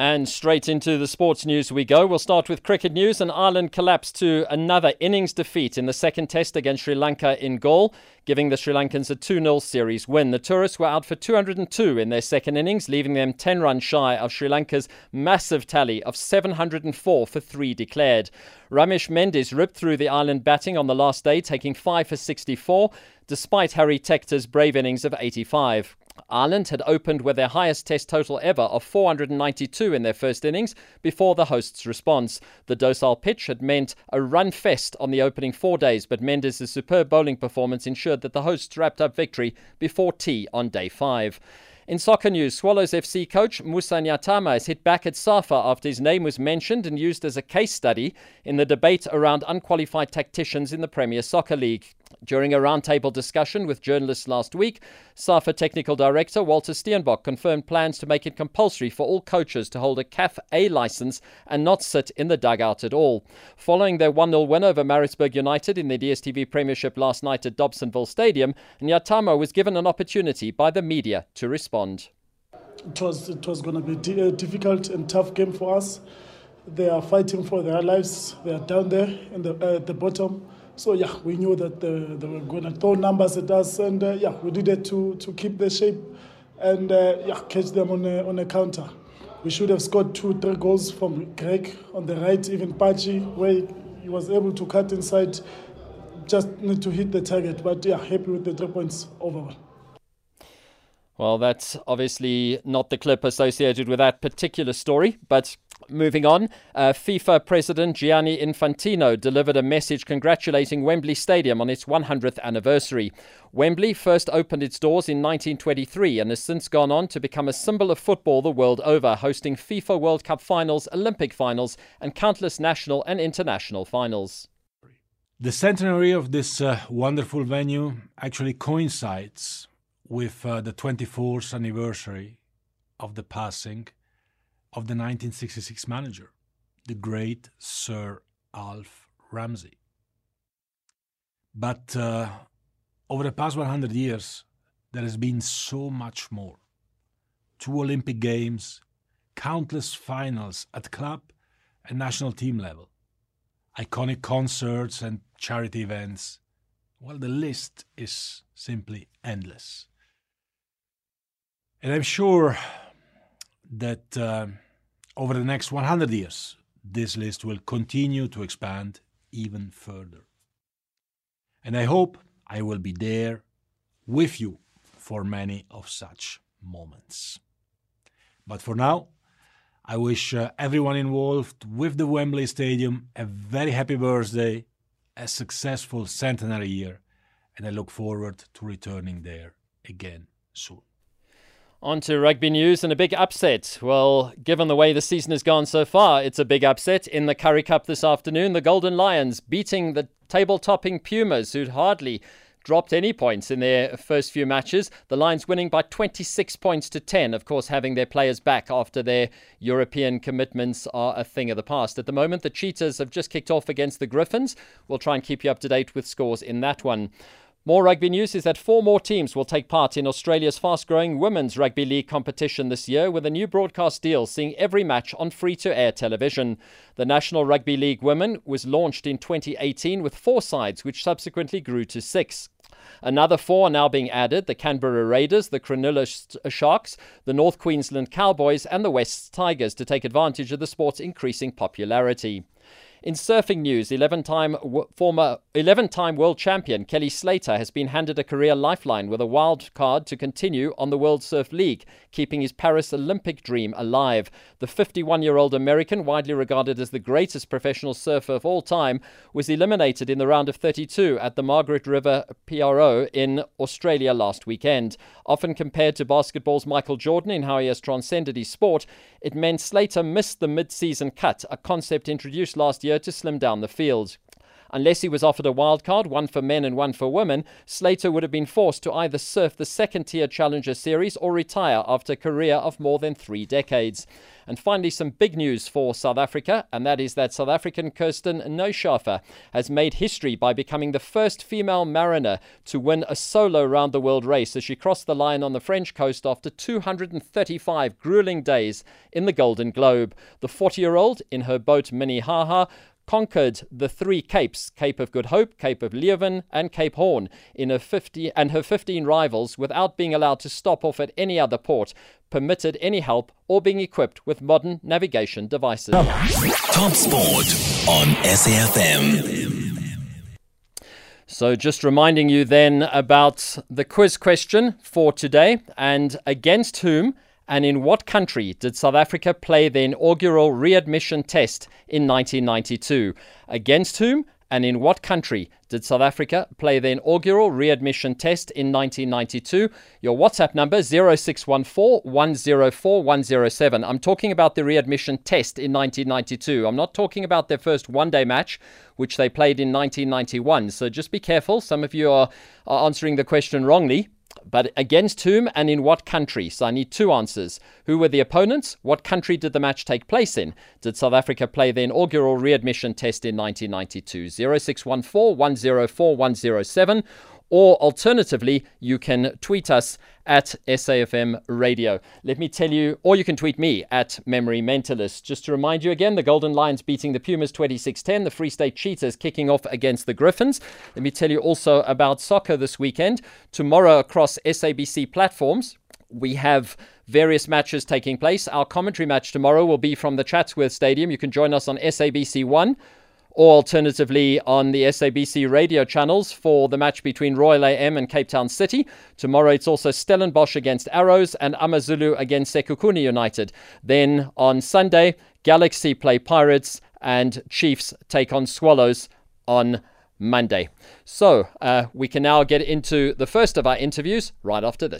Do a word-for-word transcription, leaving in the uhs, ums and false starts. And straight into the sports news we go. We'll start with cricket news. And Ireland collapsed to another innings defeat in the second test against Sri Lanka in Galle, giving the Sri Lankans a two nil series win. The tourists were out for two hundred and two in their second innings, leaving them ten runs shy of Sri Lanka's massive tally of seven hundred and four for three declared. Ramesh Mendis ripped through the Ireland batting on the last day, taking five for sixty-four, despite Harry Tector's brave innings of eighty-five. Ireland had opened with their highest test total ever of four hundred and ninety-two in their first innings before the hosts' response. The docile pitch had meant a run fest on the opening four days, but Mendes' superb bowling performance ensured that the hosts wrapped up victory before tea on day five. In soccer news, Swallows F C coach Musa Nyatama is hit back at SAFA after his name was mentioned and used as a case study in the debate around unqualified tacticians in the Premier Soccer League. During a roundtable discussion with journalists last week, SAFA Technical Director Walter Steenbock confirmed plans to make it compulsory for all coaches to hold a C A F A licence and not sit in the dugout at all. Following their one nil win over Maritzburg United in the D S T V Premiership last night at Dobsonville Stadium, Nyatama was given an opportunity by the media to respond. It was, it was going to be a difficult and tough game for us. They are fighting for their lives. They are down there in the, uh, at the bottom. So, yeah, we knew that they, they were going to throw numbers at us. And, uh, yeah, we did it to, to keep the shape and, uh, yeah, catch them on a, on a counter. We should have scored two, three goals from Greg on the right, even Pachi, where he was able to cut inside, just need to hit the target. But, yeah, happy with the three points overall. Well, that's obviously not the clip associated with that particular story, but moving on, uh, FIFA President Gianni Infantino delivered a message congratulating Wembley Stadium on its one hundredth anniversary. Wembley first opened its doors in nineteen twenty-three and has since gone on to become a symbol of football the world over, hosting FIFA World Cup finals, Olympic finals, and countless national and international finals. The centenary of this uh, wonderful venue actually coincides with uh, the twenty-fourth anniversary of the passing of the nineteen sixty-six manager, the great Sir Alf Ramsey. But uh, over the past one hundred years, there has been so much more. Two Olympic Games, countless finals at club and national team level, iconic concerts and charity events. Well, the list is simply endless. And I'm sure that uh, over the next one hundred years, this list will continue to expand even further. And I hope I will be there with you for many of such moments. But for now, I wish uh, everyone involved with the Wembley Stadium a very happy birthday, a successful centenary year, and I look forward to returning there again soon. On to rugby news and a big upset. Well, given the way the season has gone so far, it's a big upset. In the Currie Cup this afternoon, the Golden Lions beating the table-topping Pumas, who'd hardly dropped any points in their first few matches. The Lions winning by twenty-six points to ten, of course, having their players back after their European commitments are a thing of the past. At the moment, the Cheetahs have just kicked off against the Griffins. We'll try and keep you up to date with scores in that one. More rugby news is that four more teams will take part in Australia's fast-growing Women's Rugby League competition this year, with a new broadcast deal seeing every match on free-to-air television. The National Rugby League Women was launched in twenty eighteen with four sides, which subsequently grew to six. Another four are now being added: the Canberra Raiders, the Cronulla Sharks, the North Queensland Cowboys and the West Tigers, to take advantage of the sport's increasing popularity. In surfing news, eleven-time former eleven-time world champion Kelly Slater has been handed a career lifeline with a wild card to continue on the World Surf League, keeping his Paris Olympic dream alive. The fifty-one-year-old American, widely regarded as the greatest professional surfer of all time, was eliminated in the round of thirty-two at the Margaret River P R O in Australia last weekend. Often compared to basketball's Michael Jordan in how he has transcended his sport, it meant Slater missed the mid-season cut, a concept introduced last year to slim down the field. Unless he was offered a wild card, one for men and one for women, Slater would have been forced to either surf the second-tier Challenger Series or retire after a career of more than three decades. And finally, some big news for South Africa, and that is that South African Kirsten Neuschafer has made history by becoming the first female mariner to win a solo round-the-world race as she crossed the line on the French coast after two hundred thirty-five grueling days in the Golden Globe. The forty-year-old, in her boat Minnehaha, conquered the three capes, Cape of Good Hope, Cape of Leuven and Cape Horn, in her fifty and her fifteen rivals without being allowed to stop off at any other port, permitted any help or being equipped with modern navigation devices. Top Sport on S A F M. So just reminding you then about the quiz question for today, and against whom and in what country did South Africa play the inaugural readmission test in nineteen ninety-two? Against whom and in what country did South Africa play the inaugural readmission test in nineteen ninety-two? Your WhatsApp number zero six one four, one zero four, one zero seven. I'm talking about the readmission test in nineteen ninety-two. I'm not talking about their first one-day match, which they played in nineteen ninety-one. So just be careful. Some of you are, are answering the question wrongly. But against whom and in what country? So I need two answers. Who were the opponents? What country did the match take place in? Did South Africa play the inaugural readmission test in nineteen ninety-two? zero six one four, one zero four, one zero seven. Or alternatively, you can tweet us at S A F M Radio. Let me tell you, or you can tweet me at Memory Mentalist. Just to remind you again, the Golden Lions beating the Pumas twenty-six ten, the Free State Cheetahs kicking off against the Griffins. Let me tell you also about soccer this weekend. Tomorrow across S A B C platforms, we have various matches taking place. Our commentary match tomorrow will be from the Chatsworth Stadium. You can join us on S A B C one. Or alternatively on the S A B C radio channels for the match between Royal A M and Cape Town City. Tomorrow it's also Stellenbosch against Arrows and AmaZulu against Sekhukhune United. Then on Sunday, Galaxy play Pirates and Chiefs take on Swallows on Monday. So uh, we can now get into the first of our interviews right after this.